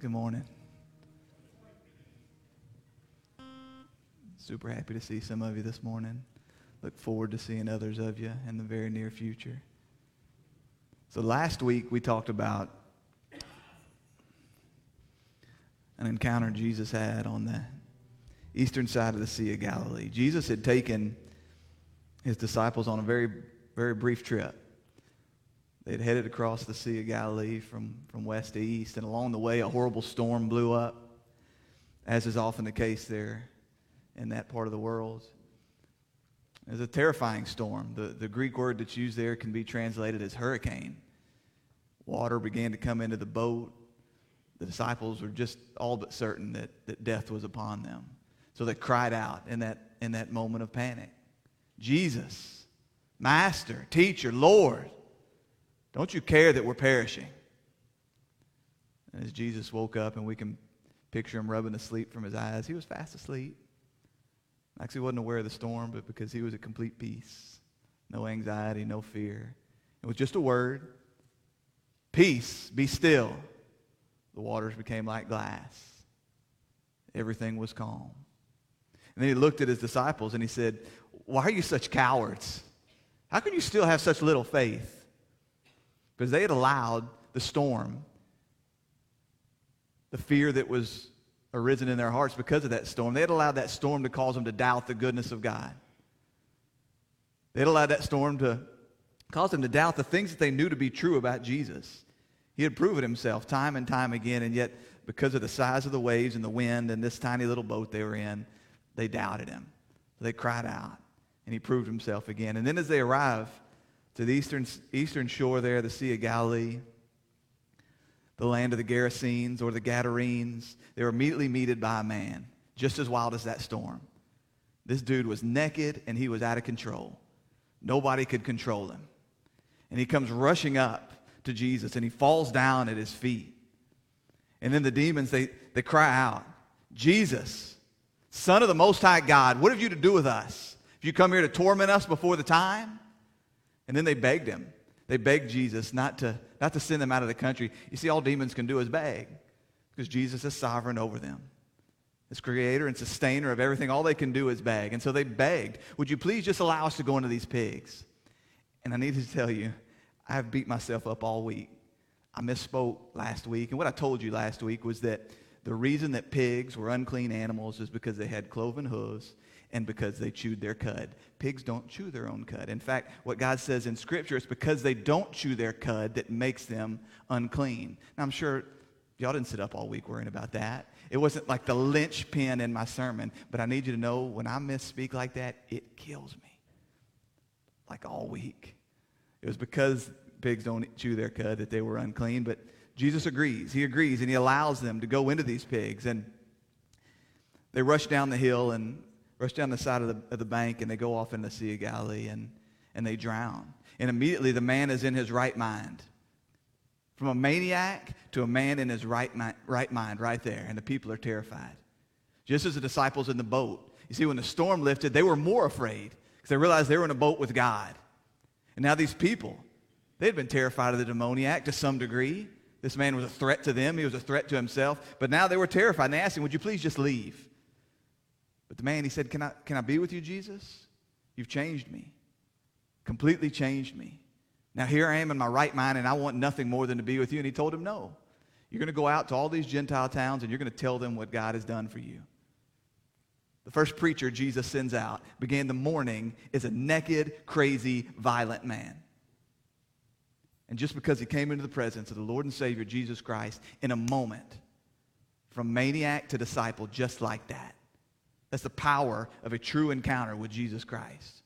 Good morning. Super happy to see some of you this morning. Look forward to seeing others of you in the very near future. So last week we talked about an encounter Jesus had on the eastern side of the Sea of Galilee. Jesus had taken his disciples on a very, very brief trip. They'd headed across the Sea of Galilee from west to east, and along the way a horrible storm blew up, as is often the case there in that part of the world. It was a terrifying storm. The Greek word that's used there can be translated as hurricane. Water began to come into the boat. The disciples were just all but certain that death was upon them. So they cried out in that moment of panic. Jesus, Master, Teacher, Lord, don't you care that we're perishing? And as Jesus woke up, and we can picture him rubbing the sleep from his eyes, he was fast asleep. Actually, he wasn't aware of the storm, but because he was at complete peace, no anxiety, no fear. It was just a word, peace, be still. The waters became like glass. Everything was calm. And then he looked at his disciples and he said, why are you such cowards? How can you still have such little faith? Because they had allowed the storm, the fear that was arisen in their hearts because of that storm, they had allowed that storm to cause them to doubt the goodness of God. They had allowed that storm to cause them to doubt the things that they knew to be true about Jesus. He had proven himself time and time again, and yet because of the size of the waves and the wind and this tiny little boat they were in, they doubted him. They cried out, and he proved himself again. And then as they arrived to the eastern shore there, the Sea of Galilee, the land of the Gerasenes or the Gadarenes, they were immediately meted by a man, just as wild as that storm. This dude was naked, and he was out of control. Nobody could control him. And he comes rushing up to Jesus, and he falls down at his feet. And then the demons, they cry out, Jesus, Son of the Most High God, what have you to do with us? Have you come here to torment us before the time? And then they begged him. They begged Jesus not to send them out of the country. You see, all demons can do is beg, because Jesus is sovereign over them. As creator and sustainer of everything, all they can do is beg. And so they begged, would you please just allow us to go into these pigs? And I need to tell you, I've beat myself up all week. I misspoke last week. And what I told you last week was that the reason that pigs were unclean animals is because they had cloven hooves, and because they chewed their cud. Pigs don't chew their own cud. In fact, what God says in Scripture, it's because they don't chew their cud that makes them unclean. Now, I'm sure y'all didn't sit up all week worrying about that. It wasn't like the linchpin in my sermon, but I need you to know when I misspeak like that, it kills me. Like all week. It was because pigs don't chew their cud that they were unclean, but Jesus agrees. He agrees, and he allows them to go into these pigs, and they rush down the hill and rush down the side of the bank, and they go off into the Sea of Galilee, and they drown. And immediately the man is in his right mind. From a maniac to a man in his right mind right there, and the people are terrified. Just as the disciples in the boat. You see, when the storm lifted, they were more afraid because they realized they were in a boat with God. And now these people, they had been terrified of the demoniac to some degree. This man was a threat to them. He was a threat to himself. But now they were terrified, and they asked him, would you please just leave? But the man, he said, can I be with you, Jesus? You've changed me, completely changed me. Now here I am in my right mind, and I want nothing more than to be with you. And he told him, no, you're going to go out to all these Gentile towns, and you're going to tell them what God has done for you. The first preacher Jesus sends out, began the morning, is a naked, crazy, violent man. And just because he came into the presence of the Lord and Savior, Jesus Christ, in a moment, from maniac to disciple, just like that. That's the power of a true encounter with Jesus Christ.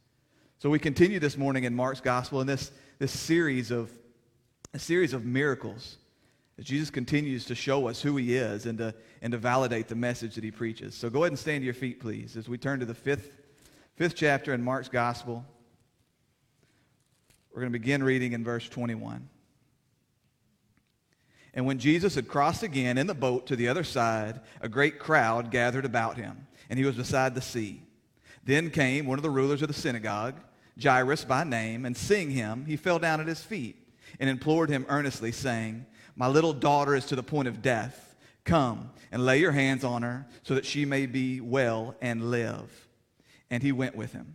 So we continue this morning in Mark's gospel in this series of miracles as Jesus continues to show us who he is and to validate the message that he preaches. So go ahead and stand to your feet, please, as we turn to the fifth chapter in Mark's gospel. We're going to begin reading in verse 21. And when Jesus had crossed again in the boat to the other side, a great crowd gathered about him, and he was beside the sea. Then came one of the rulers of the synagogue, Jairus by name, and seeing him, he fell down at his feet and implored him earnestly, saying, my little daughter is to the point of death. Come and lay your hands on her so that she may be well and live. And he went with him.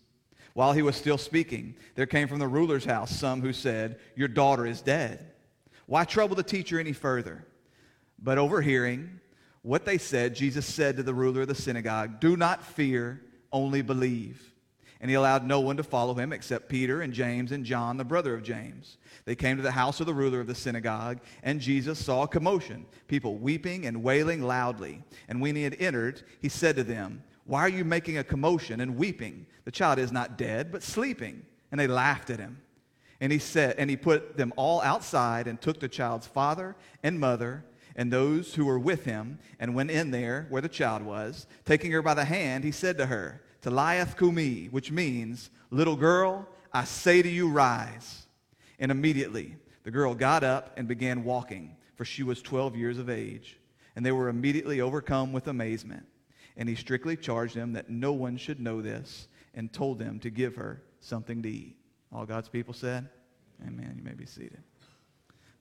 While he was still speaking, there came from the ruler's house some who said, "Your daughter is dead. Why trouble the teacher any further?" But overhearing what they said, Jesus said to the ruler of the synagogue, "Do not fear, only believe." And he allowed no one to follow him except Peter and James and John, the brother of James. They came to the house of the ruler of the synagogue, and Jesus saw a commotion, people weeping and wailing loudly. And when he had entered, he said to them, "Why are you making a commotion and weeping? The child is not dead, but sleeping." And they laughed at him. And he put them all outside and took the child's father and mother and those who were with him, and went in there where the child was. Taking her by the hand, he said to her, "Taliath Kumi," which means, "Little girl, I say to you, rise." And immediately the girl got up and began walking, for she was 12 years of age. And they were immediately overcome with amazement. And he strictly charged them that no one should know this, and told them to give her something to eat. All God's people said, amen. You may be seated.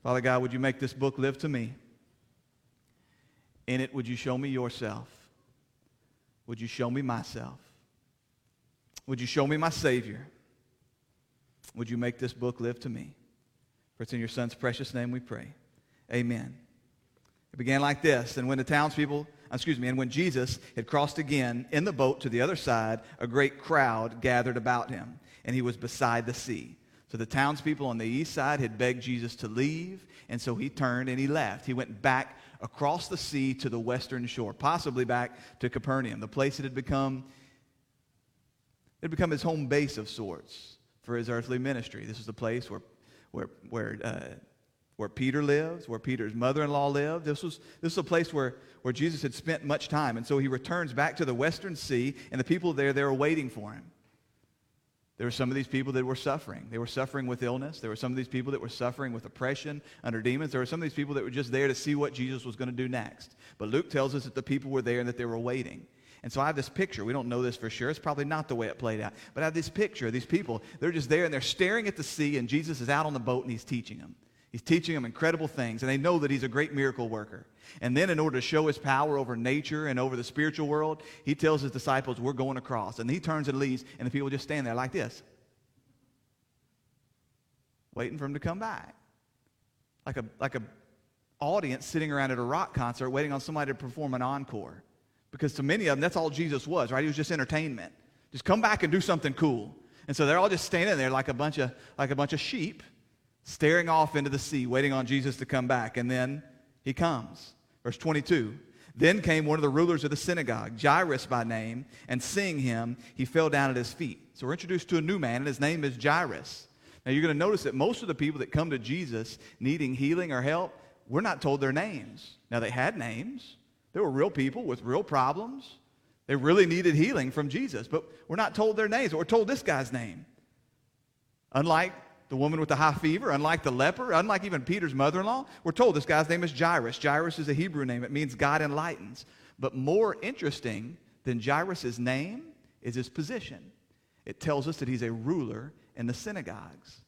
Father God, would you make this book live to me? In it, would you show me yourself? Would you show me myself? Would you show me my Savior? Would you make this book live to me? For it's in your Son's precious name we pray. Amen. It began like this, and when the townspeople... And when Jesus had crossed again in the boat to the other side, a great crowd gathered about him, and he was beside the sea. So the townspeople on the east side had begged Jesus to leave, and so he turned and he left. He went back across the sea to the western shore, possibly back to Capernaum, the place that had become his home base of sorts for his earthly ministry. This was the place where Peter lives, where Peter's mother-in-law lived. This was a place where Jesus had spent much time. And so he returns back to the western sea, and the people there, they were waiting for him. There were some of these people that were suffering. They were suffering with illness. There were some of these people that were suffering with oppression under demons. There were some of these people that were just there to see what Jesus was going to do next. But Luke tells us that the people were there and that they were waiting. And so I have this picture. We don't know this for sure. It's probably not the way it played out. But I have this picture of these people. They're just there, and they're staring at the sea, and Jesus is out on the boat, and he's teaching them. He's teaching them incredible things, and they know that he's a great miracle worker. And then in order to show his power over nature and over the spiritual world, he tells his disciples, "We're going across." And he turns and leaves, and the people just stand there like this, waiting for him to come back. Like a audience sitting around at a rock concert waiting on somebody to perform an encore. Because to many of them, that's all Jesus was, right? He was just entertainment. Just come back and do something cool. And so they're all just standing there like a bunch of sheep, staring off into the sea, waiting on Jesus to come back. And then he comes. Verse 22, then came one of the rulers of the synagogue, Jairus by name, and seeing him, he fell down at his feet. So we're introduced to a new man, and his name is Jairus. Now you're going to notice that most of the people that come to Jesus needing healing or help, we're not told their names. Now they had names. They were real people with real problems. They really needed healing from Jesus, but we're not told their names. We're told this guy's name. Unlike the woman with the high fever, unlike the leper, unlike even Peter's mother-in-law, we're told this guy's name is Jairus. Jairus is a Hebrew name. It means God enlightens. But more interesting than Jairus' name is his position. It tells us that he's a ruler in the synagogues.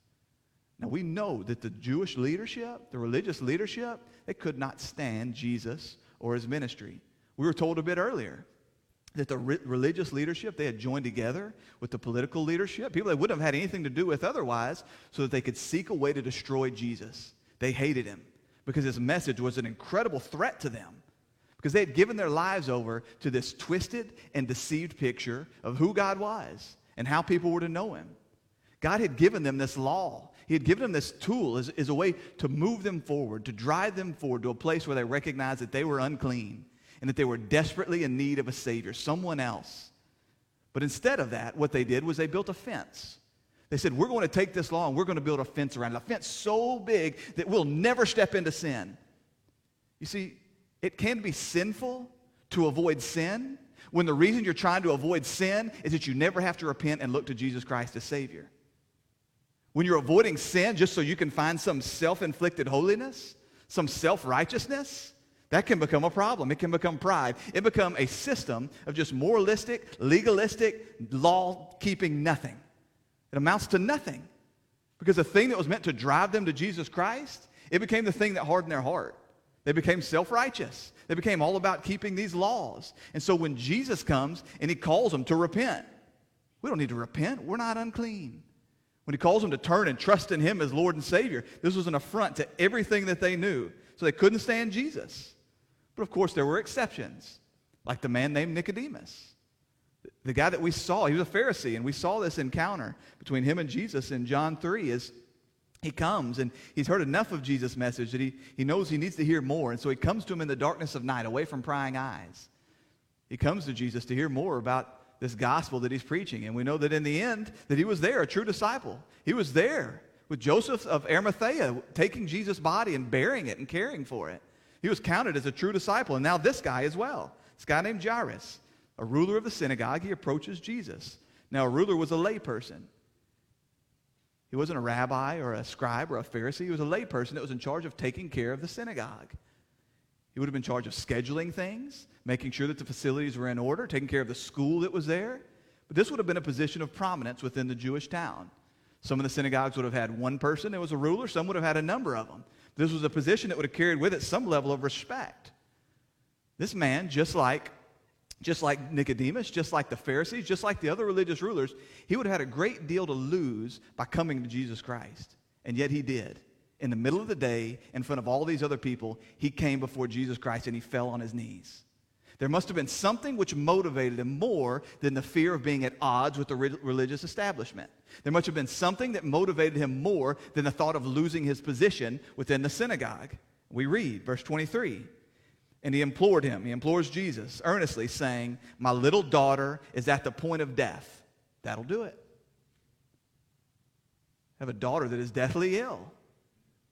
Now, we know that the Jewish leadership, the religious leadership, they could not stand Jesus or his ministry. We were told a bit earlier that the religious leadership, they had joined together with the political leadership, people they wouldn't have had anything to do with otherwise, so that they could seek a way to destroy Jesus. They hated him because his message was an incredible threat to them. because they had given their lives over to this twisted and deceived picture of who God was and how people were to know him. God had given them this law. He had given them this tool as a way to move them forward, to drive them forward to a place where they recognized that they were unclean and that they were desperately in need of a Savior, someone else. But instead of that, what they did was they built a fence. They said, we're going to take this law and we're going to build a fence around it, a fence so big that we'll never step into sin. You see, it can be sinful to avoid sin when the reason you're trying to avoid sin is that you never have to repent and look to Jesus Christ as Savior. When you're avoiding sin just so you can find some self-inflicted holiness, some self-righteousness, that can become a problem. It can become pride. It become a system of just moralistic, legalistic, law-keeping nothing. It amounts to nothing because the thing that was meant to drive them to Jesus Christ, it became the thing that hardened their heart. They became self-righteous. They became all about keeping these laws. And so when Jesus comes and he calls them to repent, we don't need to repent. We're not unclean. When he calls them to turn and trust in him as Lord and Savior, this was an affront to everything that they knew. So they couldn't stand Jesus. But of course, there were exceptions, like the man named Nicodemus. The guy that we saw, he was a Pharisee, and we saw this encounter between him and Jesus in John 3 as he comes, and he's heard enough of Jesus' message that he knows he needs to hear more, and so he comes to him in the darkness of night, away from prying eyes. He comes to Jesus to hear more about this gospel that he's preaching. And we know that in the end, that he was there, a true disciple. He was there with Joseph of Arimathea, taking Jesus' body and bearing it and caring for it. He was counted as a true disciple. And now this guy as well, this guy named Jairus, a ruler of the synagogue, he approaches Jesus. Now a ruler was a lay person. He wasn't a rabbi or a scribe or a Pharisee. He was a lay person that was in charge of taking care of the synagogue. He would have been in charge of scheduling things, making sure that the facilities were in order, taking care of the school that was there. But this would have been a position of prominence within the Jewish town. Some of the synagogues would have had one person that was a ruler. Some would have had a number of them. This was a position that would have carried with it some level of respect. This man, just like Nicodemus, just like the Pharisees, just like the other religious rulers, he would have had a great deal to lose by coming to Jesus Christ. And yet he did. In the middle of the day, in front of all these other people, he came before Jesus Christ and he fell on his knees. There must have been something which motivated him more than the fear of being at odds with the religious establishment. There must have been something that motivated him more than the thought of losing his position within the synagogue. We read, verse 23, and he implored him, he implores Jesus earnestly, saying, my little daughter is at the point of death. That'll do it. I have a daughter that is deathly ill.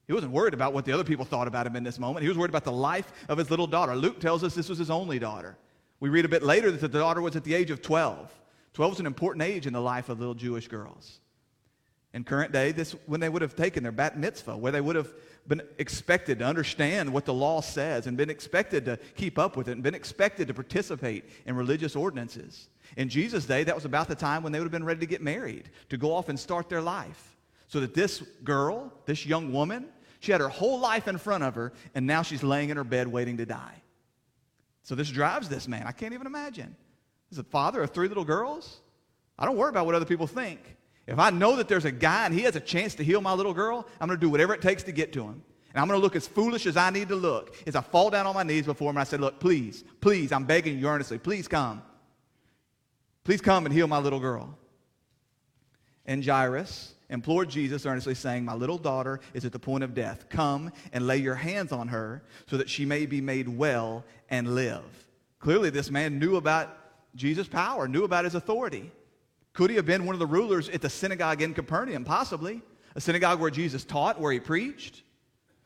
He wasn't worried about what the other people thought about him in this moment. He was worried about the life of his little daughter. Luke tells us this was his only daughter. We read a bit later that the daughter was at the age of 12. 12 is an important age in the life of little Jewish girls. In current day, this when they would have taken their bat mitzvah, where they would have been expected to understand what the law says and been expected to keep up with it and been expected to participate in religious ordinances. In Jesus' day, that was about the time when they would have been ready to get married, to go off and start their life. So that this girl, this young woman, she had her whole life in front of her, and now she's laying in her bed waiting to die. So this drives this man. I can't even imagine. As a father of three little girls, I don't worry about what other people think. If I know that there's a guy and he has a chance to heal my little girl, I'm going to do whatever it takes to get to him. And I'm going to look as foolish as I need to look as I fall down on my knees before him and I said, look, please, please, I'm begging you earnestly, please come. Please come and heal my little girl. And Jairus implored Jesus earnestly, saying, my little daughter is at the point of death. Come and lay your hands on her so that she may be made well and live. Clearly, this man knew about Jesus' power, knew about his authority. Could he have been one of the rulers at the synagogue in Capernaum? Possibly. A synagogue where Jesus taught, where he preached.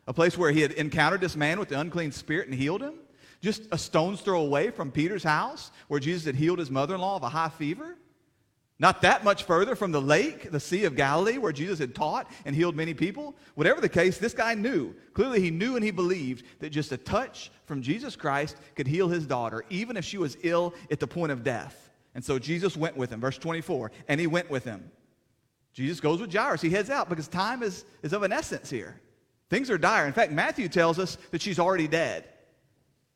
A place where he had encountered this man with the unclean spirit and healed him. Just a stone's throw away from Peter's house, where Jesus had healed his mother-in-law of a high fever. Not that much further from the lake, the Sea of Galilee, where Jesus had taught and healed many people. Whatever the case, this guy knew. Clearly he knew and he believed that just a touch from Jesus Christ could heal his daughter, even if she was ill at the point of death. And so Jesus went with him. Verse 24, and he went with him. Jesus goes with Jairus. He heads out because time is of an essence here. Things are dire. In fact, Matthew tells us that she's already dead.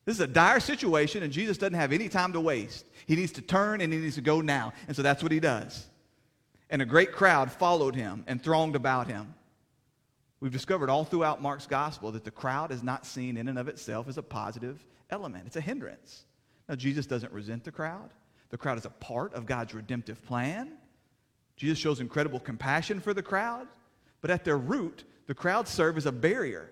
This is a dire situation, and Jesus doesn't have any time to waste. He needs to turn, and he needs to go now. And so that's what he does. And a great crowd followed him and thronged about him. We've discovered all throughout Mark's gospel that the crowd is not seen in and of itself as a positive element. It's a hindrance. Now, Jesus doesn't resent the crowd. The crowd is a part of God's redemptive plan. Jesus shows incredible compassion for the crowd, but at their root, the crowd serve as a barrier.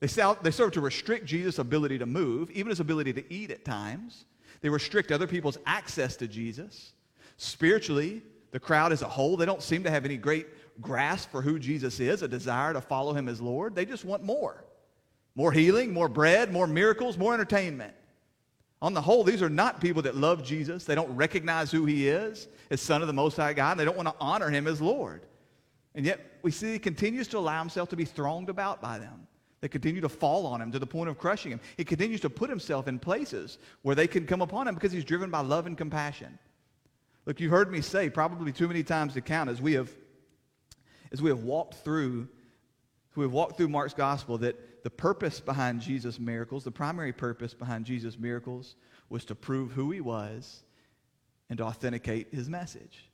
They serve to restrict Jesus' ability to move, even his ability to eat at times. They restrict other people's access to Jesus. Spiritually, the crowd as a whole, they don't seem to have any great grasp for who Jesus is, a desire to follow him as Lord. They just want more. More healing, more bread, more miracles, more entertainment. On the whole, these are not people that love Jesus. They don't recognize who he is as Son of the Most High God, and they don't want to honor him as Lord. And yet, we see he continues to allow himself to be thronged about by them. They continue to fall on him to the point of crushing him. He continues to put himself in places where they can come upon him because he's driven by love and compassion. Look, you've heard me say probably too many times to count as we have walked through Mark's gospel that the purpose behind Jesus' miracles, the primary purpose behind Jesus' miracles, was to prove who he was and to authenticate his message.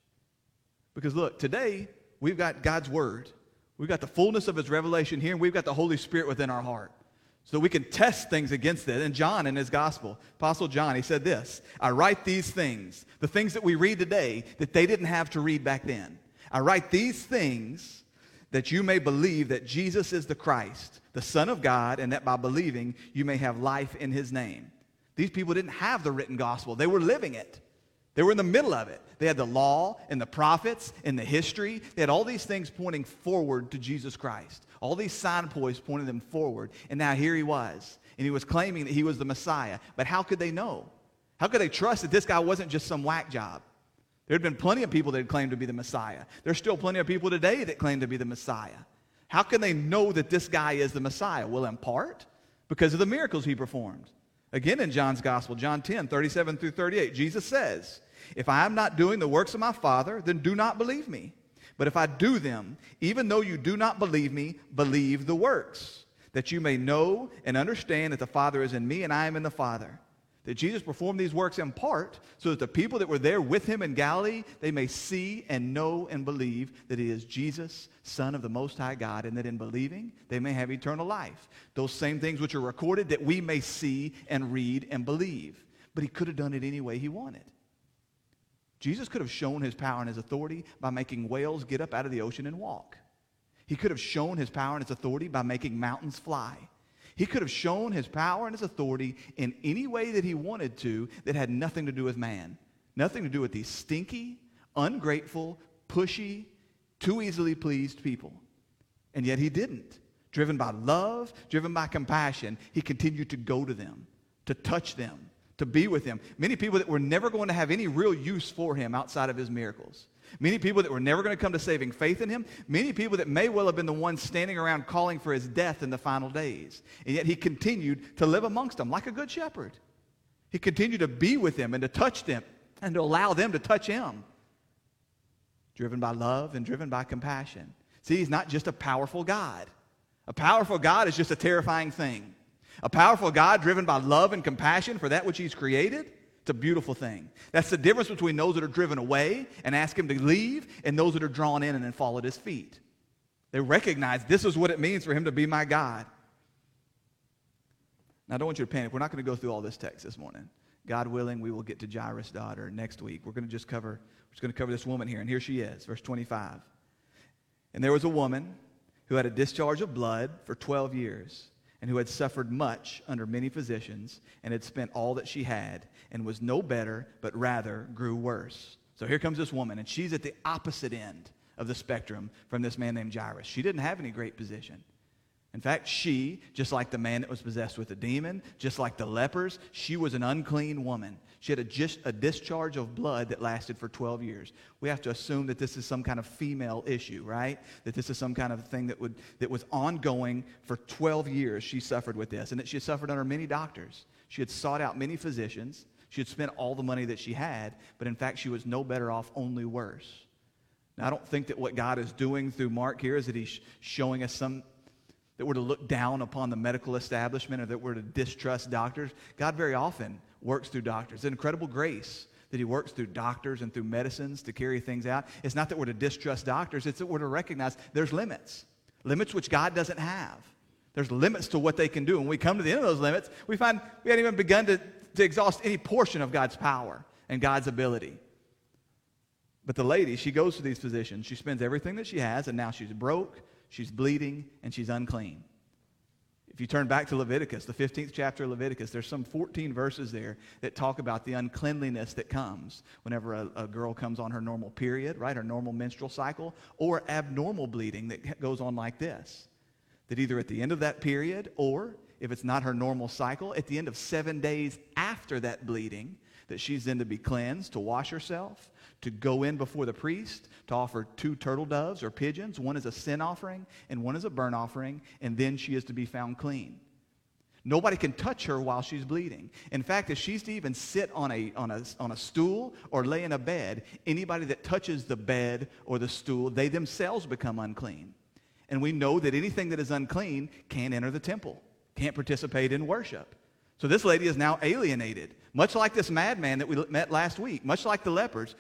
Because look, today we've got God's word. We've got the fullness of his revelation here, and we've got the Holy Spirit within our heart so that we can test things against it. And John, in his gospel, Apostle John, he said this, "I write these things, the things that we read today that they didn't have to read back then. I write these things that you may believe that Jesus is the Christ, the Son of God, and that by believing you may have life in his name." These people didn't have the written gospel. They were living it. They were in the middle of it. They had the law and the prophets and the history. They had all these things pointing forward to Jesus Christ. All these signposts pointed them forward. And now here he was. And he was claiming that he was the Messiah. But how could they know? How could they trust that this guy wasn't just some whack job? There had been plenty of people that had claimed to be the Messiah. There's still plenty of people today that claim to be the Messiah. How can they know that this guy is the Messiah? Well, in part, because of the miracles he performed. Again, in John's gospel, John 10, 37 through 38, Jesus says, "If I am not doing the works of my Father, then do not believe me. But if I do them, even though you do not believe me, believe the works, that you may know and understand that the Father is in me and I am in the Father." That Jesus performed these works in part so that the people that were there with him in Galilee, they may see and know and believe that he is Jesus, Son of the Most High God, and that in believing, they may have eternal life. Those same things which are recorded that we may see and read and believe. But he could have done it any way he wanted. Jesus could have shown his power and his authority by making whales get up out of the ocean and walk. He could have shown his power and his authority by making mountains fly. He could have shown his power and his authority in any way that he wanted to that had nothing to do with man, nothing to do with these stinky, ungrateful, pushy, too easily pleased people. And yet he didn't. Driven by love, driven by compassion, he continued to go to them, to touch them, to be with him. Many people that were never going to have any real use for him outside of his miracles. Many people that were never going to come to saving faith in him. Many people that may well have been the ones standing around calling for his death in the final days. And yet he continued to live amongst them like a good shepherd. He continued to be with them and to touch them and to allow them to touch him. Driven by love and driven by compassion. See, he's not just a powerful God. A powerful God is just a terrifying thing. A powerful God driven by love and compassion for that which he's created, it's a beautiful thing. That's the difference between those that are driven away and ask him to leave and those that are drawn in and then fall at his feet. They recognize this is what it means for him to be my God. Now, I don't want you to panic. We're not going to go through all this text this morning. God willing, we will get to Jairus' daughter next week. We're just going to cover this woman here, and here she is, verse 25. "And there was a woman who had a discharge of blood for 12 years, and who had suffered much under many physicians, and had spent all that she had, and was no better, but rather grew worse." So here comes this woman, and she's at the opposite end of the spectrum from this man named Jairus. She didn't have any great position. In fact, she, just like the man that was possessed with a demon, just like the lepers, she was an unclean woman. She had a discharge of blood that lasted for 12 years. We have to assume that this is some kind of female issue, right? That this is some kind of thing that was ongoing for 12 years. She suffered with this, and that she had suffered under many doctors. She had sought out many physicians. She had spent all the money that she had, but in fact, she was no better off, only worse. Now, I don't think that what God is doing through Mark here is that he's showing us that we're to look down upon the medical establishment or that we're to distrust doctors. God very often works through doctors. It's an incredible grace that he works through doctors and through medicines to carry things out. It's not that we're to distrust doctors. It's that we're to recognize there's limits. limits which God doesn't have. There's limits to what they can do. When we come to the end of those limits, we find we hadn't even begun to exhaust any portion of God's power and God's ability. But the lady, she goes to these physicians. She spends everything that she has, and now she's broke, she's bleeding, and she's unclean. If you turn back to Leviticus, the 15th chapter of Leviticus, there's some 14 verses there that talk about the uncleanliness that comes whenever a girl comes on her normal period, right, her normal menstrual cycle, or abnormal bleeding that goes on like this. That either at the end of that period or, if it's not her normal cycle, at the end of 7 days after that bleeding, that she's then to be cleansed, to wash herself, to go in before the priest, to offer 2 turtle doves or pigeons. One is a sin offering and one is a burnt offering, and then she is to be found clean. Nobody can touch her while she's bleeding. In fact, if she's to even sit on a stool or lay in a bed, anybody that touches the bed or the stool, they themselves become unclean. And we know that anything that is unclean can't enter the temple, can't participate in worship. So this lady is now alienated, much like this madman that we met last week, much like the lepers,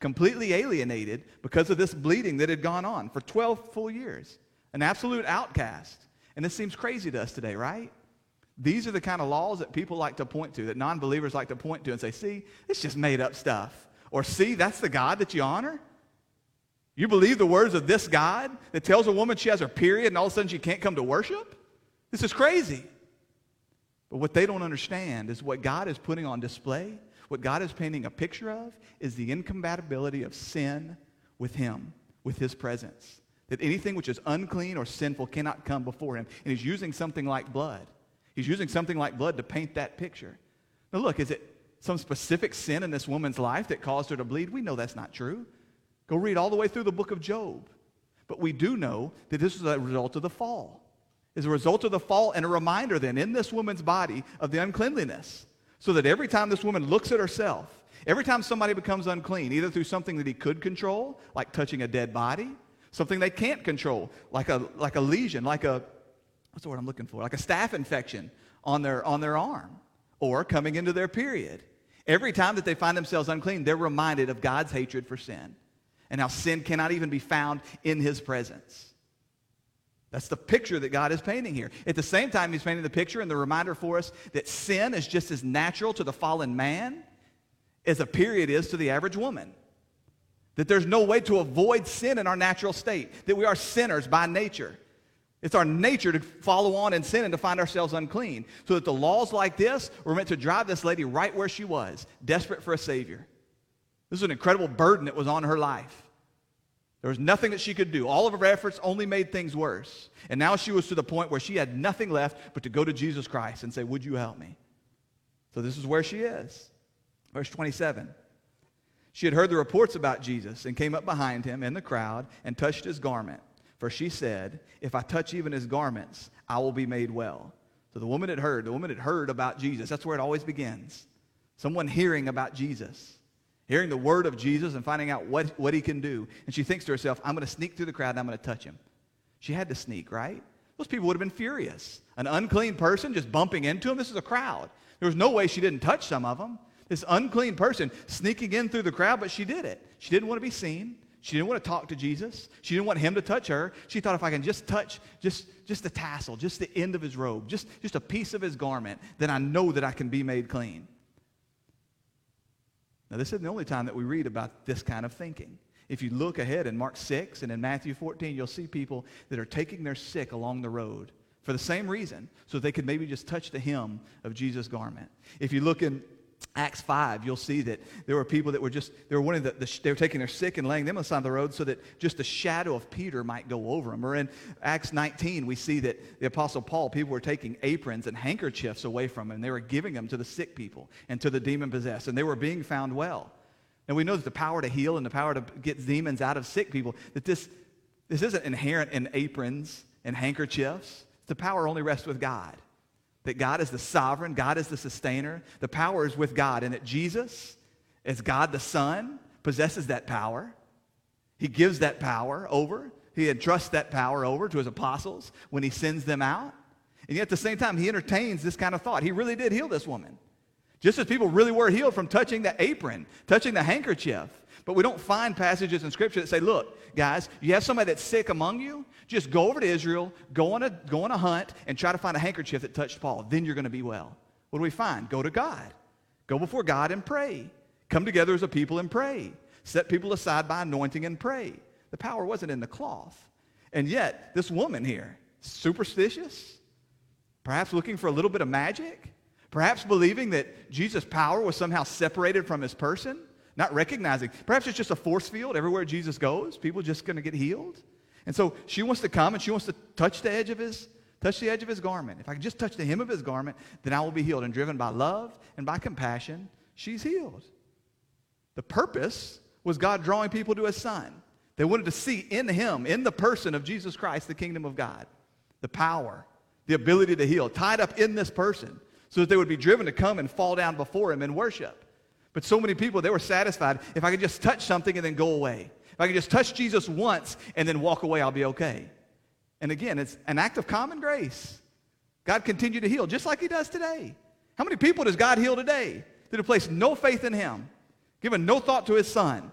completely alienated because of this bleeding that had gone on for 12 full years, an absolute outcast. And this seems crazy to us today, right? These are the kind of laws that people like to point to, that non-believers like to point to and say, see, it's just made up stuff. Or see, that's the God that you honor? You believe the words of this God that tells a woman she has her period and all of a sudden she can't come to worship? This is crazy. But what they don't understand is what God is putting on display, what God is painting a picture of, is the incompatibility of sin with Him, with His presence. That anything which is unclean or sinful cannot come before Him. And He's using something like blood. He's using something like blood to paint that picture. Now look, is it some specific sin in this woman's life that caused her to bleed? We know that's not true. Go read all the way through the book of Job. But we do know that this is a result of the fall. It's a result of the fall and a reminder then in this woman's body of the uncleanliness. So that every time this woman looks at herself, every time somebody becomes unclean, either through something that he could control, like touching a dead body, something they can't control, like a lesion, like a staph infection on their arm, or coming into their period. Every time that they find themselves unclean, they're reminded of God's hatred for sin, and how sin cannot even be found in His presence. That's the picture that God is painting here. At the same time, He's painting the picture and the reminder for us that sin is just as natural to the fallen man as a period is to the average woman. That there's no way to avoid sin in our natural state, that we are sinners by nature. It's our nature to follow on in sin and to find ourselves unclean. So that the laws like this were meant to drive this lady right where she was, desperate for a Savior. This was an incredible burden that was on her life. There was nothing that she could do. All of her efforts only made things worse. And now she was to the point where she had nothing left but to go to Jesus Christ and say, would you help me? So this is where she is. Verse 27. She had heard the reports about Jesus and came up behind Him in the crowd and touched His garment. For she said, if I touch even His garments, I will be made well. So the woman had heard about Jesus. That's where it always begins. Someone hearing about Jesus. Hearing the word of Jesus and finding out what He can do. And she thinks to herself, I'm going to sneak through the crowd and I'm going to touch Him. She had to sneak, right? Those people would have been furious. An unclean person just bumping into Him. This is a crowd. There was no way she didn't touch some of them. This unclean person sneaking in through the crowd, but she did it. She didn't want to be seen. She didn't want to talk to Jesus. She didn't want Him to touch her. She thought, if I can just touch just the tassel, just the end of His robe, just a piece of His garment, then I know that I can be made clean. Now, this isn't the only time that we read about this kind of thinking. If you look ahead in Mark 6 and in Matthew 14, you'll see people that are taking their sick along the road for the same reason, so they could maybe just touch the hem of Jesus' garment. If you look in Acts 5, you'll see that there were people that were they were taking their sick and laying them on the side of the road so that just the shadow of Peter might go over them. Or in Acts 19, we see that the Apostle Paul, people were taking aprons and handkerchiefs away from him. They were giving them to the sick people and to the demon-possessed, and they were being found well. And we know that the power to heal and the power to get demons out of sick people, that this isn't inherent in aprons and handkerchiefs. The power only rests with God. That God is the sovereign, God is the sustainer, the power is with God, and that Jesus, as God the Son, possesses that power. He gives that power over. He entrusts that power over to His apostles when He sends them out. And yet at the same time, He entertains this kind of thought. He really did heal this woman. Just as people really were healed from touching the apron, touching the handkerchief, But we don't find passages in Scripture that say, look, guys, you have somebody that's sick among you, just go over to Israel, go on a hunt, and try to find a handkerchief that touched Paul. Then you're going to be well. What do we find? Go to God. Go before God and pray. Come together as a people and pray. Set people aside by anointing and pray. The power wasn't in the cloth. And yet, this woman here, superstitious, perhaps looking for a little bit of magic, perhaps believing that Jesus' power was somehow separated from his person, not recognizing. Perhaps it's just a force field. Everywhere Jesus goes, people are just going to get healed. And so she wants to come and she wants to touch the edge of his garment. If I can just touch the hem of his garment, then I will be healed. And driven by love and by compassion, she's healed. The purpose was God drawing people to his son. They wanted to see in him, in the person of Jesus Christ, the kingdom of God, the power, the ability to heal, tied up in this person, so that they would be driven to come and fall down before him and worship. But so many people, they were satisfied. If I could just touch something and then go away. If I could just touch Jesus once and then walk away, I'll be okay. And again, it's an act of common grace. God continued to heal, just like he does today. How many people does God heal today that have placed no faith in him, given no thought to his son,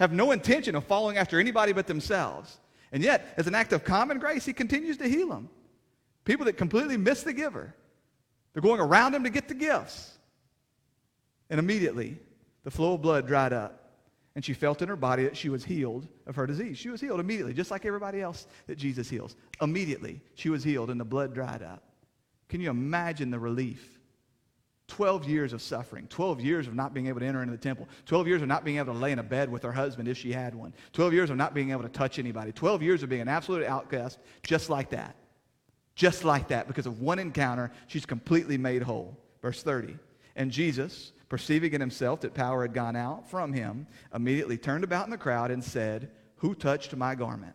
have no intention of following after anybody but themselves? And yet, as an act of common grace, he continues to heal them. People that completely miss the giver. They're going around him to get the gifts. And immediately, the flow of blood dried up, and she felt in her body that she was healed of her disease. She was healed immediately, just like everybody else that Jesus heals. Immediately, she was healed, and the blood dried up. Can you imagine the relief? 12 years of suffering, 12 years of not being able to enter into the temple, 12 years of not being able to lay in a bed with her husband if she had one, 12 years of not being able to touch anybody, 12 years of being an absolute outcast, just like that. Just like that, because of one encounter, she's completely made whole. Verse 30, and Jesus, perceiving in himself that power had gone out from him, immediately turned about in the crowd and said, "Who touched my garment?"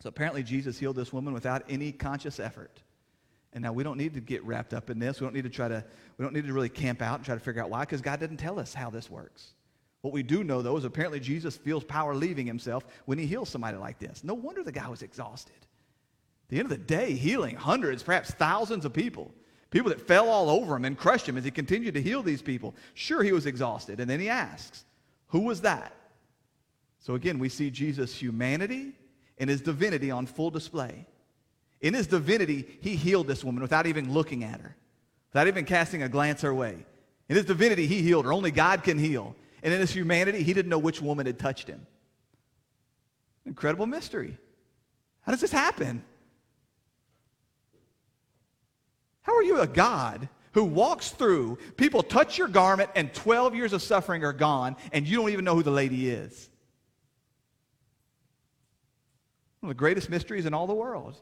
So apparently Jesus healed this woman without any conscious effort. And now we don't need to get wrapped up in this. We don't need to really camp out and try to figure out why, because God didn't tell us how this works. What we do know, though, is apparently Jesus feels power leaving himself when he heals somebody like this. No wonder the guy was exhausted. At the end of the day, healing hundreds, perhaps thousands of people, people that fell all over him and crushed him as he continued to heal these people. Sure, he was exhausted. And then he asks, "Who was that?" So again, we see Jesus' humanity and his divinity on full display. In his divinity, he healed this woman without even looking at her, without even casting a glance her way. In his divinity, he healed her. Only God can heal. And in his humanity, he didn't know which woman had touched him. Incredible mystery. How does this happen? How are you a God who walks through, people touch your garment, and 12 years of suffering are gone, and you don't even know who the lady is? One of the greatest mysteries in all the world.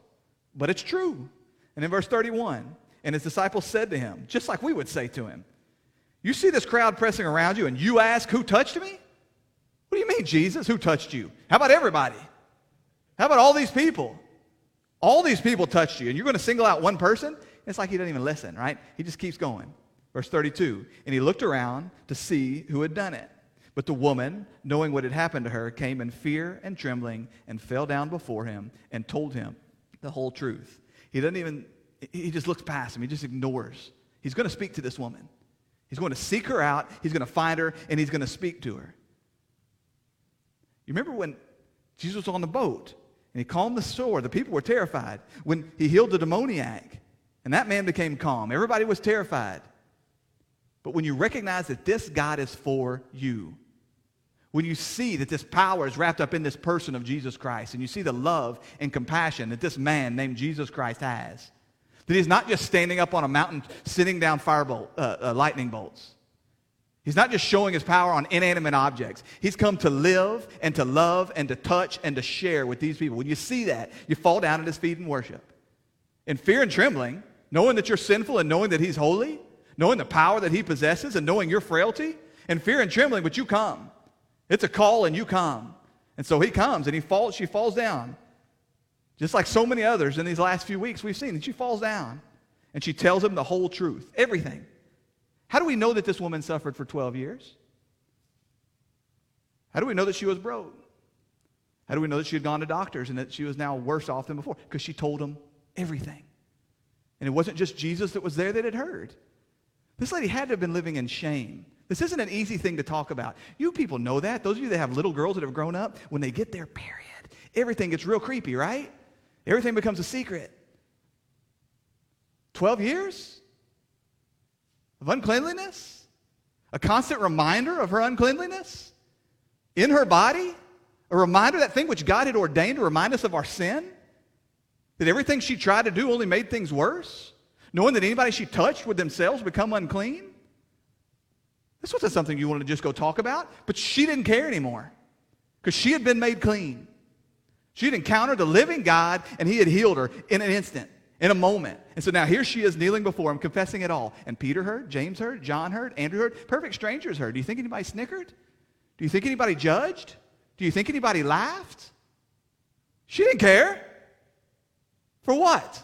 But it's true. And in verse 31, and his disciples said to him, just like we would say to him, "You see this crowd pressing around you, and you ask, 'Who touched me?' What do you mean, Jesus? Who touched you? How about everybody? How about all these people? All these people touched you, and you're going to single out one person?" It's like he doesn't even listen, right? He just keeps going. Verse 32, and he looked around to see who had done it. But the woman, knowing what had happened to her, came in fear and trembling and fell down before him and told him the whole truth. He just looks past him. He just ignores. He's going to speak to this woman. He's going to seek her out. He's going to find her, and he's going to speak to her. You remember when Jesus was on the boat, and he calmed the storm. The people were terrified. When he healed the demoniac, and that man became calm. Everybody was terrified. But when you recognize that this God is for you, when you see that this power is wrapped up in this person of Jesus Christ, and you see the love and compassion that this man named Jesus Christ has, that he's not just standing up on a mountain sitting down lightning bolts. He's not just showing his power on inanimate objects. He's come to live and to love and to touch and to share with these people. When you see that, you fall down at his feet and worship. In fear and trembling, knowing that you're sinful and knowing that he's holy, knowing the power that he possesses and knowing your frailty. In fear and trembling, but you come. It's a call and you come. And so he comes and she falls down. Just like so many others in these last few weeks we've seen that she falls down and she tells him the whole truth, everything. How do we know that this woman suffered for 12 years? How do we know that she was broke? How do we know that she had gone to doctors and that she was now worse off than before? Because she told him everything. And it wasn't just Jesus that was there that had heard. This lady had to have been living in shame. This isn't an easy thing to talk about. You people know that. Those of you that have little girls that have grown up, when they get their period, everything gets real creepy, right? Everything becomes a secret. 12 years of uncleanliness? A constant reminder of her uncleanliness? In her body? A reminder of that thing which God had ordained to remind us of our sin? That everything she tried to do only made things worse? Knowing that anybody she touched would themselves become unclean? This wasn't something you wanted to just go talk about, but she didn't care anymore because she had been made clean. She'd encountered the living God, and he had healed her in an instant, in a moment. And so now here she is kneeling before him, confessing it all. And Peter heard, James heard, John heard, Andrew heard, perfect strangers heard. Do you think anybody snickered? Do you think anybody judged? Do you think anybody laughed? She didn't care. For what?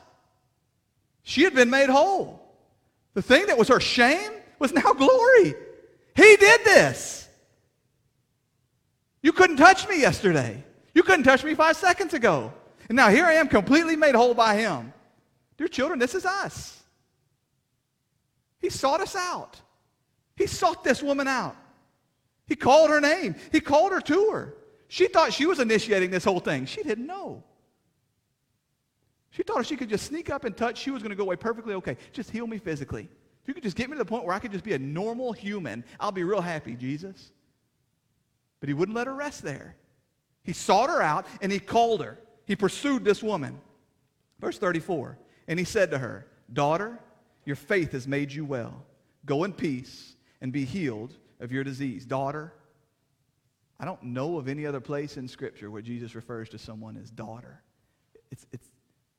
She had been made whole. The thing that was her shame was now glory. He did this. You couldn't touch me yesterday. You couldn't touch me 5 seconds ago. And now here I am completely made whole by him. Dear children, this is us. He sought us out. He sought this woman out. He called her name. He called her to her. She thought she was initiating this whole thing. She didn't know. She thought if she could just sneak up and touch, she was going to go away perfectly okay. Just heal me physically. If you could just get me to the point where I could just be a normal human, I'll be real happy, Jesus. But he wouldn't let her rest there. He sought her out, and he called her. He pursued this woman. Verse 34, and he said to her, "Daughter, your faith has made you well. Go in peace and be healed of your disease." Daughter, I don't know of any other place in Scripture where Jesus refers to someone as daughter.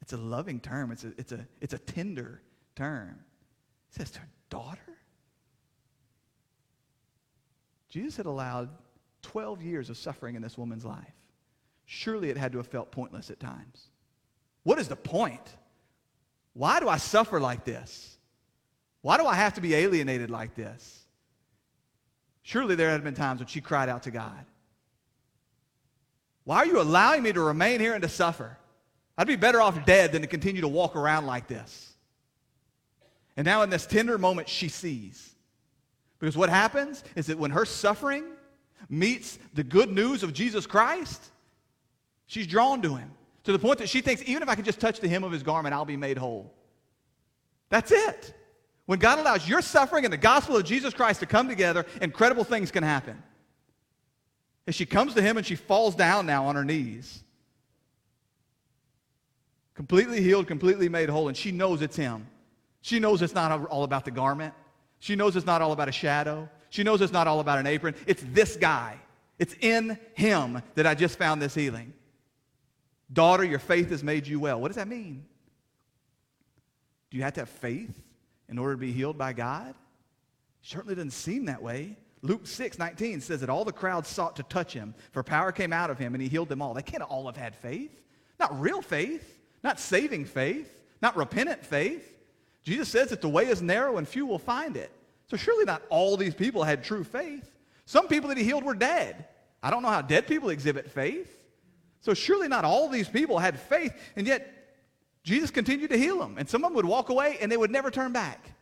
It's a loving term. It's a tender term. He says to her, "Daughter." Jesus had allowed 12 years of suffering in this woman's life. Surely it had to have felt pointless at times. What is the point? Why do I suffer like this? Why do I have to be alienated like this? Surely there had been times when she cried out to God. Why are you allowing me to remain here and to suffer? I'd be better off dead than to continue to walk around like this. And now in this tender moment, she sees. Because what happens is that when her suffering meets the good news of Jesus Christ, she's drawn to him to the point that she thinks, even if I can just touch the hem of his garment, I'll be made whole. That's it. When God allows your suffering and the gospel of Jesus Christ to come together, incredible things can happen. And she comes to him and she falls down now on her knees. Completely healed, completely made whole, and she knows it's him. She knows it's not all about the garment. She knows it's not all about a shadow. She knows it's not all about an apron. It's this guy. It's in him that I just found this healing. Daughter, your faith has made you well. What does that mean? Do you have to have faith in order to be healed by God? Certainly doesn't seem that way. Luke 6:19 says that all the crowd sought to touch him, for power came out of him, and he healed them all. They can't all have had faith. Not real faith, not saving faith, not repentant faith. Jesus says that the way is narrow and few will find it. So surely not all these people had true faith. Some people that he healed were dead. I don't know how dead people exhibit faith. So surely not all these people had faith, and yet Jesus continued to heal them. And some of them would walk away, and they would never turn back.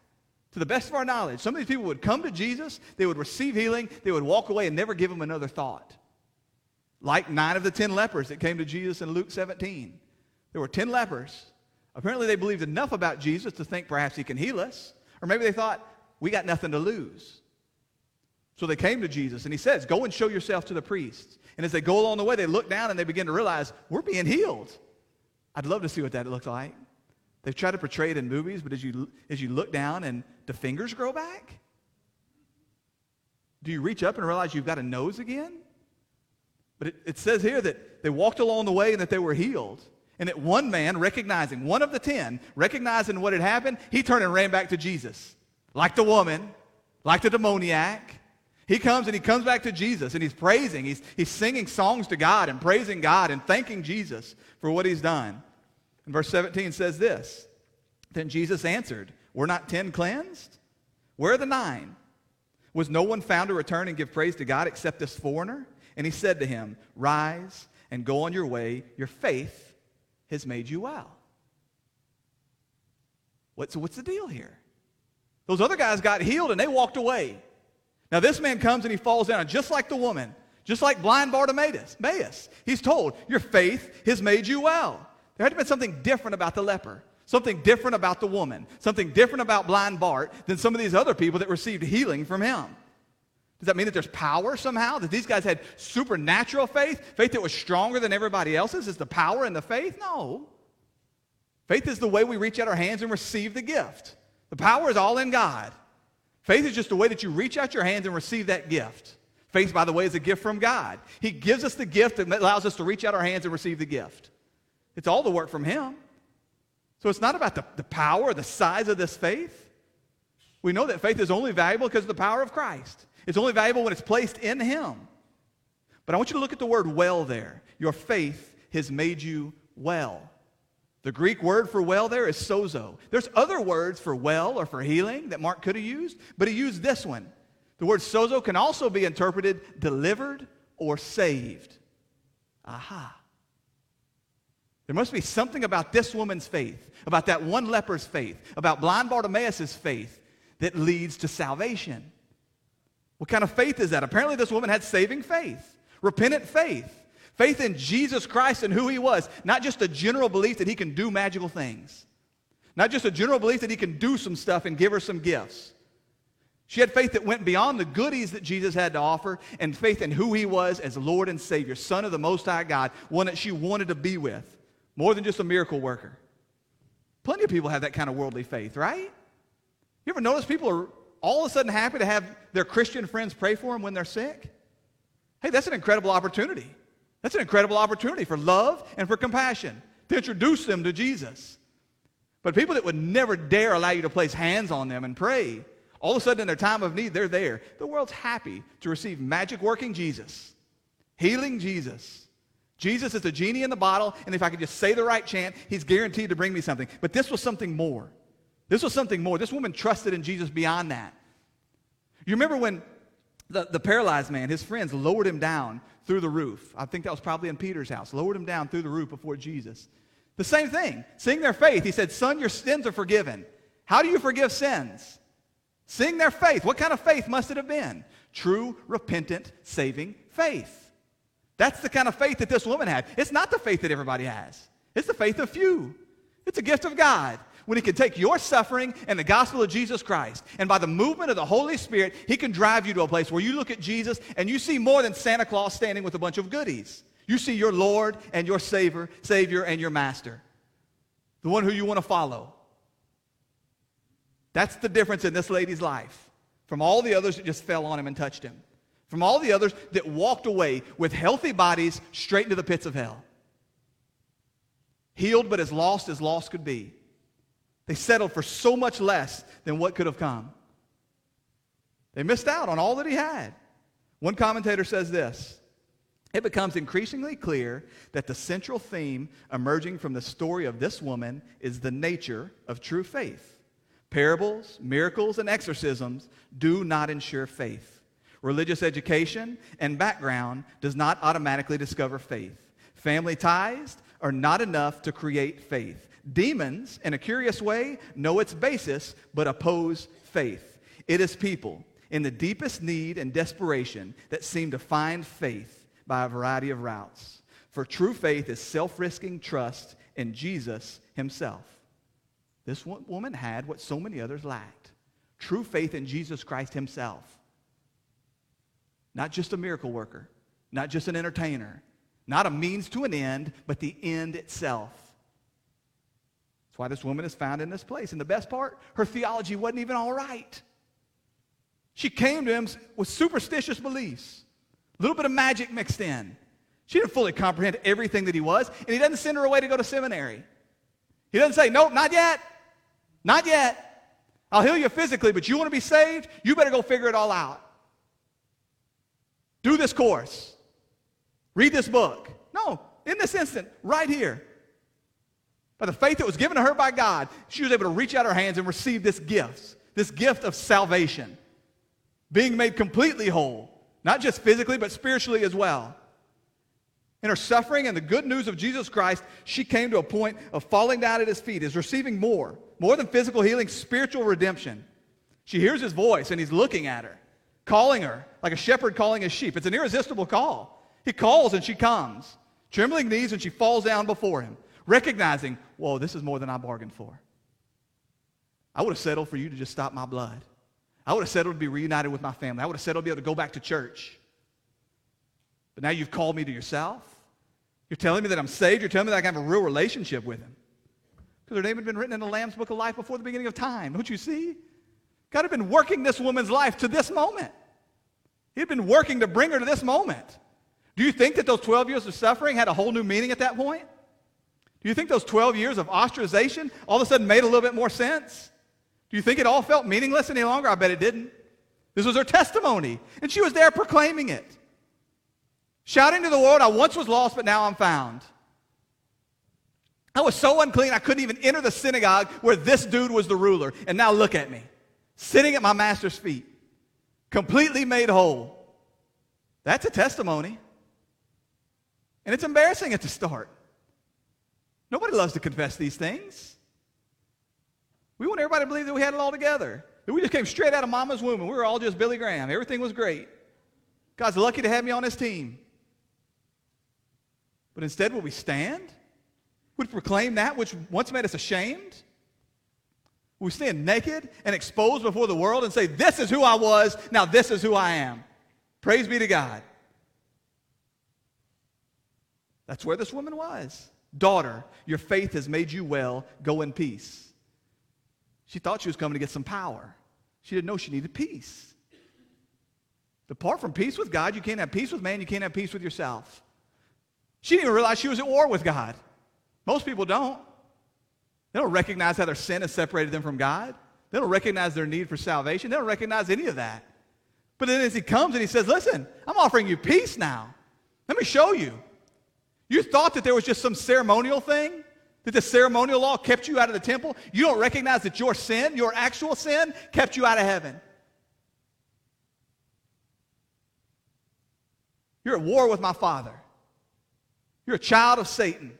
To the best of our knowledge, some of these people would come to Jesus, they would receive healing, they would walk away and never give him another thought. Like 9 of the 10 lepers that came to Jesus in Luke 17. There were 10 lepers. Apparently they believed enough about Jesus to think perhaps he can heal us. Or maybe they thought, we got nothing to lose. So they came to Jesus, and he says, "Go and show yourself to the priests." And as they go along the way, they look down and they begin to realize, we're being healed. I'd love to see what that looks like. They've tried to portray it in movies, but as you look down and the fingers grow back, do you reach up and realize you've got a nose again? But it says here that they walked along the way and that they were healed. And that one man, recognizing, one of the 10, recognizing what had happened, he turned and ran back to Jesus. Like the woman, like the demoniac. He comes back to Jesus, and he's praising. He's singing songs to God and praising God and thanking Jesus for what he's done. And verse 17 says this, "Then Jesus answered, 'Were not 10 cleansed? Where are the 9? Was no one found to return and give praise to God except this foreigner?' And he said to him, 'Rise and go on your way, your faith has made you well.'" So what's the deal here? Those other guys got healed and they walked away. Now this man comes and he falls down, and just like the woman, just like blind Bartimaeus, he's told, your faith has made you well. There had to have been something different about the leper, something different about the woman, something different about blind Bart than some of these other people that received healing from him. Does that mean that there's power somehow? That these guys had supernatural faith? Faith that was stronger than everybody else's? Is the power in the faith? No. Faith is the way we reach out our hands and receive the gift. The power is all in God. Faith is just the way that you reach out your hands and receive that gift. Faith, by the way, is a gift from God. He gives us the gift and allows us to reach out our hands and receive the gift. It's all the work from Him. So it's not about the power or the size of this faith. We know that faith is only valuable because of the power of Christ. It's only valuable when it's placed in Him. But I want you to look at the word well there. Your faith has made you well. The Greek word for well there is sozo. There's other words for well or for healing that Mark could have used, but he used this one. The word sozo can also be interpreted delivered or saved. Aha. There must be something about this woman's faith, about that one leper's faith, about blind Bartimaeus' faith that leads to salvation. What kind of faith is that? Apparently this woman had saving faith, repentant faith, faith in Jesus Christ and who He was, not just a general belief that He can do magical things, not just a general belief that He can do some stuff and give her some gifts. She had faith that went beyond the goodies that Jesus had to offer and faith in who He was as Lord and Savior, Son of the Most High God, one that she wanted to be with, more than just a miracle worker. Plenty of people have that kind of worldly faith, right? You ever notice people are all of a sudden happy to have their Christian friends pray for them when they're sick? Hey, that's an incredible opportunity. That's an incredible opportunity for love and for compassion, to introduce them to Jesus. But people that would never dare allow you to place hands on them and pray, all of a sudden in their time of need, they're there. The world's happy to receive magic-working Jesus, healing Jesus. Jesus is the genie in the bottle, and if I could just say the right chant, He's guaranteed to bring me something. But this was something more. This was something more. This woman trusted in Jesus beyond that. You remember when the paralyzed man, his friends lowered him down through the roof. I think that was probably in Peter's house. Lowered him down through the roof before Jesus. The same thing. Seeing their faith, He said, son, your sins are forgiven. How do you forgive sins? Seeing their faith. What kind of faith must it have been? True, repentant, saving faith. That's the kind of faith that this woman had. It's not the faith that everybody has. It's the faith of few. It's a gift of God. When He can take your suffering and the gospel of Jesus Christ, and by the movement of the Holy Spirit, He can drive you to a place where you look at Jesus and you see more than Santa Claus standing with a bunch of goodies. You see your Lord and your Savior and your Master, the one who you want to follow. That's the difference in this lady's life from all the others that just fell on Him and touched Him, from all the others that walked away with healthy bodies straight into the pits of hell. Healed but as lost could be. They settled for so much less than what could have come. They missed out on all that He had. One commentator says this: it becomes increasingly clear that the central theme emerging from the story of this woman is the nature of true faith. Parables, miracles, and exorcisms do not ensure faith. Religious education and background does not automatically discover faith. Family ties are not enough to create faith. Demons, in a curious way, know its basis but oppose faith. It is people in the deepest need and desperation that seem to find faith by a variety of routes. For true faith is self-risking trust in Jesus Himself. This woman had what so many others lacked: true faith in Jesus Christ Himself. Not just a miracle worker, not just an entertainer, not a means to an end, but the end itself. That's why this woman is found in this place. And the best part, her theology wasn't even all right. She came to Him with superstitious beliefs, a little bit of magic mixed in. She didn't fully comprehend everything that He was, and He doesn't send her away to go to seminary. He doesn't say, nope, not yet, not yet. I'll heal you physically, but you want to be saved? You better go figure it all out. Do this course. Read this book. No, in this instant, right here, by the faith that was given to her by God, she was able to reach out her hands and receive this gift of salvation, being made completely whole, not just physically, but spiritually as well. In her suffering and the good news of Jesus Christ, she came to a point of falling down at His feet, is receiving more than physical healing, spiritual redemption. She hears His voice, and He's looking at her. calling her, like a shepherd calling his sheep. It's an irresistible call. He calls and she comes. Trembling knees, and she falls down before him, recognizing, whoa, this is more than I bargained for. I would have settled for you to just stop my blood. I would have settled to be reunited with my family. I would have settled to be able to go back to church. But now you've called me to yourself. You're telling me that I'm saved. You're telling me that I can have a real relationship with him. Because her name had been written in the Lamb's Book of Life before the beginning of time. Don't you see? God had been working this woman's life to this moment. He had been working to bring her to this moment. Do you think that those 12 years of suffering had a whole new meaning at that point? Do you think those 12 years of ostracization all of a sudden made a little bit more sense? Do you think it all felt meaningless any longer? I bet it didn't. This was her testimony, and she was there proclaiming it. Shouting to the world, I once was lost, but now I'm found. I was so unclean, I couldn't even enter the synagogue where this dude was the ruler. And now look at me, sitting at my master's feet, completely made whole. That's a testimony. And it's embarrassing at the start. Nobody loves to confess these things. We want everybody to believe that we had it all together. That we just came straight out of mama's womb and we were all just Billy Graham. Everything was great. God's lucky to have me on his team. But instead, will we stand? Would we proclaim that which once made us ashamed? Will we stand naked and exposed before the world and say, this is who I was, now this is who I am. Praise be to God. That's where this woman was. Daughter, your faith has made you well. Go in peace. She thought she was coming to get some power. She didn't know she needed peace. But apart from peace with God, you can't have peace with man. You can't have peace with yourself. She didn't even realize she was at war with God. Most people don't. They don't recognize how their sin has separated them from God. They don't recognize their need for salvation. They don't recognize any of that. But then as he comes and he says, listen, I'm offering you peace now. Let me show you. You thought that there was just some ceremonial thing, that the ceremonial law kept you out of the temple. You don't recognize that your sin, your actual sin, kept you out of heaven. You're at war with my Father. You're a child of Satan,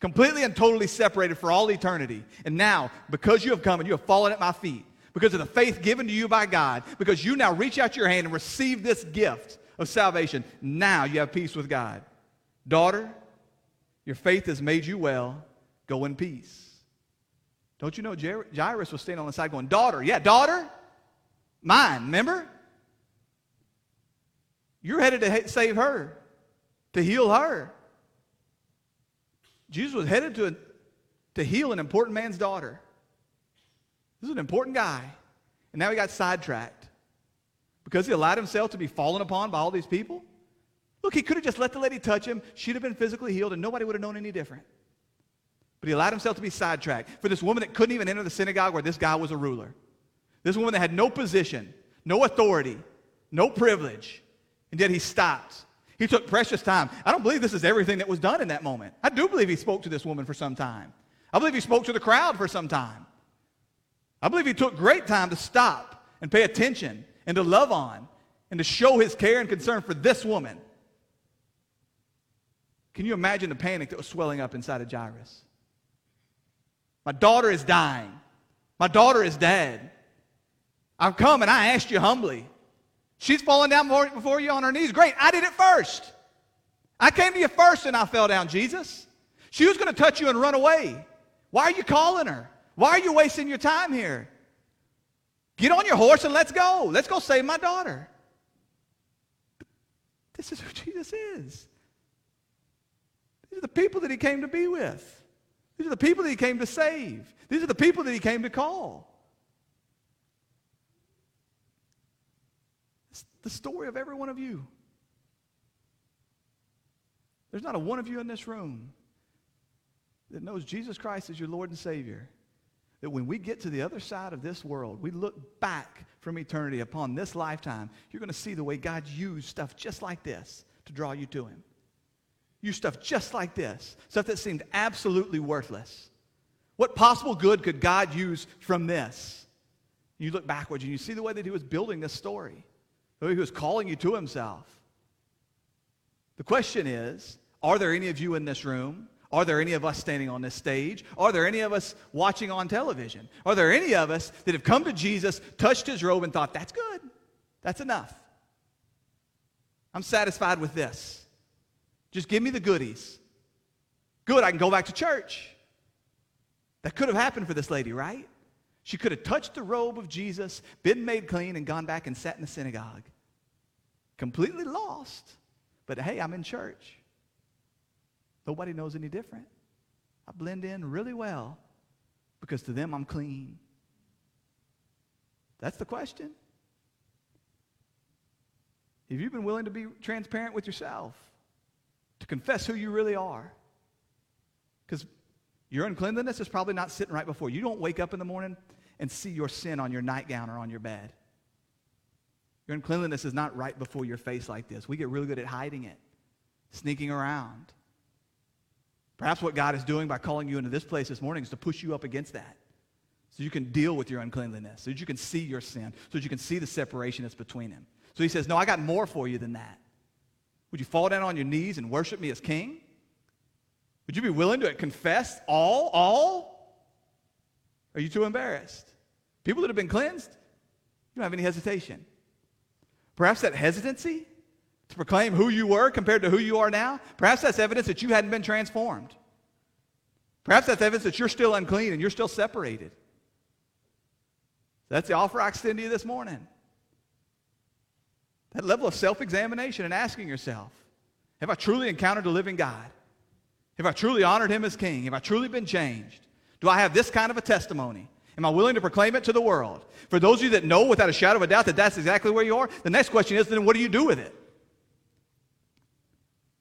completely and totally separated for all eternity. And now, because you have come and you have fallen at my feet, because of the faith given to you by God, because you now reach out your hand and receive this gift of salvation, now you have peace with God. Daughter, your faith has made you well. Go in peace. Don't you know Jairus was standing on the side going, daughter, yeah, daughter, mine, remember? You're headed to save her, to heal her. Jesus was headed to heal an important man's daughter. This is an important guy. And now he got sidetracked because he allowed himself to be fallen upon by all these people. Look, he could have just let the lady touch him. She'd have been physically healed, and nobody would have known any different. But he allowed himself to be sidetracked for this woman that couldn't even enter the synagogue where this guy was a ruler. This woman that had no position, no authority, no privilege, and yet he stopped. He took precious time. I don't believe this is everything that was done in that moment. I do believe he spoke to this woman for some time. I believe he spoke to the crowd for some time. I believe he took great time to stop and pay attention and to love on and to show his care and concern for this woman. Can you imagine the panic that was swelling up inside of Jairus? My daughter is dying. My daughter is dead. I've come and I asked you humbly. She's falling down before you on her knees. Great, I did it first. I came to you first and I fell down, Jesus. She was going to touch you and run away. Why are you calling her? Why are you wasting your time here? Get on your horse and let's go. Let's go save my daughter. This is who Jesus is. These are the people that he came to be with. These are the people that he came to save. These are the people that he came to call. It's the story of every one of you. There's not a one of you in this room that knows Jesus Christ as your Lord and Savior, that when we get to the other side of this world, we look back from eternity upon this lifetime, you're going to see the way God used stuff just like this to draw you to him. Use stuff just like this, stuff that seemed absolutely worthless. What possible good could God use from this? You look backwards and you see the way that he was building this story, the way he was calling you to himself. The question is, are there any of you in this room? Are there any of us standing on this stage? Are there any of us watching on television? Are there any of us that have come to Jesus, touched his robe, and thought, that's good. That's enough. I'm satisfied with this. Just give me the goodies. Good, I can go back to church. That could have happened for this lady, right? She could have touched the robe of Jesus, been made clean, and gone back and sat in the synagogue. Completely lost. But hey, I'm in church. Nobody knows any different. I blend in really well because to them I'm clean. That's the question. Have you been willing to be transparent with yourself, to confess who you really are? Because your uncleanliness is probably not sitting right before. You don't wake up in the morning and see your sin on your nightgown or on your bed. Your uncleanliness is not right before your face like this. We get really good at hiding it, sneaking around. Perhaps what God is doing by calling you into this place this morning is to push you up against that so you can deal with your uncleanliness, so that you can see your sin, so that you can see the separation that's between Him. So He says, no, I got more for you than that. Would you fall down on your knees and worship me as King? Would you be willing to confess all? Are you too embarrassed? People that have been cleansed, you don't have any hesitation. Perhaps that hesitancy to proclaim who you were compared to who you are now, perhaps that's evidence that you hadn't been transformed. Perhaps that's evidence that you're still unclean and you're still separated. That's the offer I extend to you this morning. That level of self-examination and asking yourself, have I truly encountered the living God? Have I truly honored Him as King? Have I truly been changed? Do I have this kind of a testimony? Am I willing to proclaim it to the world? For those of you that know without a shadow of a doubt that that's exactly where you are, the next question is, then what do you do with it?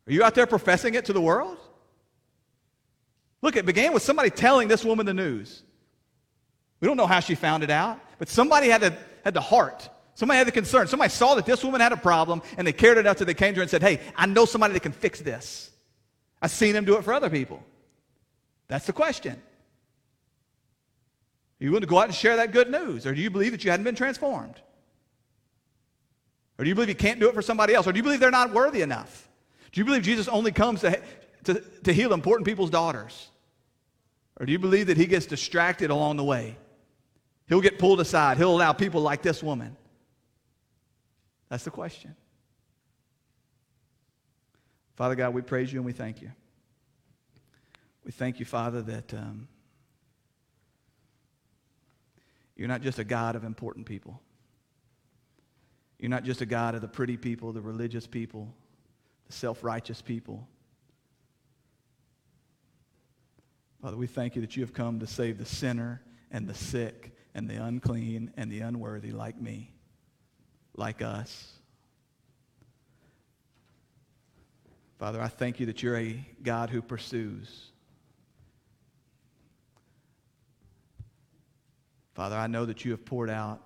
Are you out there professing it to the world? Look, it began with somebody telling this woman the news. We don't know how she found it out, but somebody had the heart. Somebody had the concern. Somebody saw that this woman had a problem, and they cared enough that they came to her and said, hey, I know somebody that can fix this. I've seen them do it for other people. That's the question. Are you willing to go out and share that good news? Or do you believe that you hadn't been transformed? Or do you believe you can't do it for somebody else? Or do you believe they're not worthy enough? Do you believe Jesus only comes to heal important people's daughters? Or do you believe that He gets distracted along the way? He'll get pulled aside. He'll allow people like this woman. That's the question. Father God, we praise you and we thank you. We thank you, Father, that you're not just a God of important people. You're not just a God of the pretty people, the religious people, the self-righteous people. Father, we thank you that you have come to save the sinner and the sick and the unclean and the unworthy like me. Like us. Father, I thank you that you're a God who pursues. Father, I know that you have poured out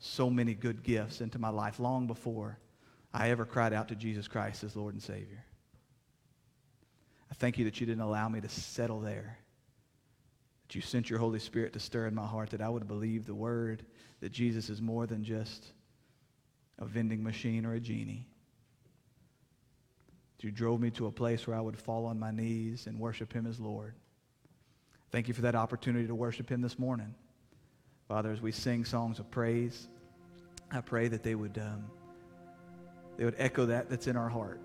so many good gifts into my life long before I ever cried out to Jesus Christ as Lord and Savior. I thank you that you didn't allow me to settle there. That you sent your Holy Spirit to stir in my heart that I would believe the word that Jesus is more than just a vending machine or a genie. You drove me to a place where I would fall on my knees and worship Him as Lord. Thank you for that opportunity to worship Him this morning. Father, as we sing songs of praise, I pray that they would echo that's in our heart.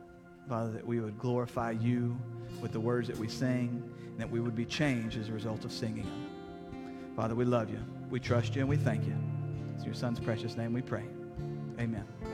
Father, that we would glorify you with the words that we sing, and that we would be changed as a result of singing them. Father, we love you, we trust you, and we thank you. It's in your Son's precious name we pray. Amen.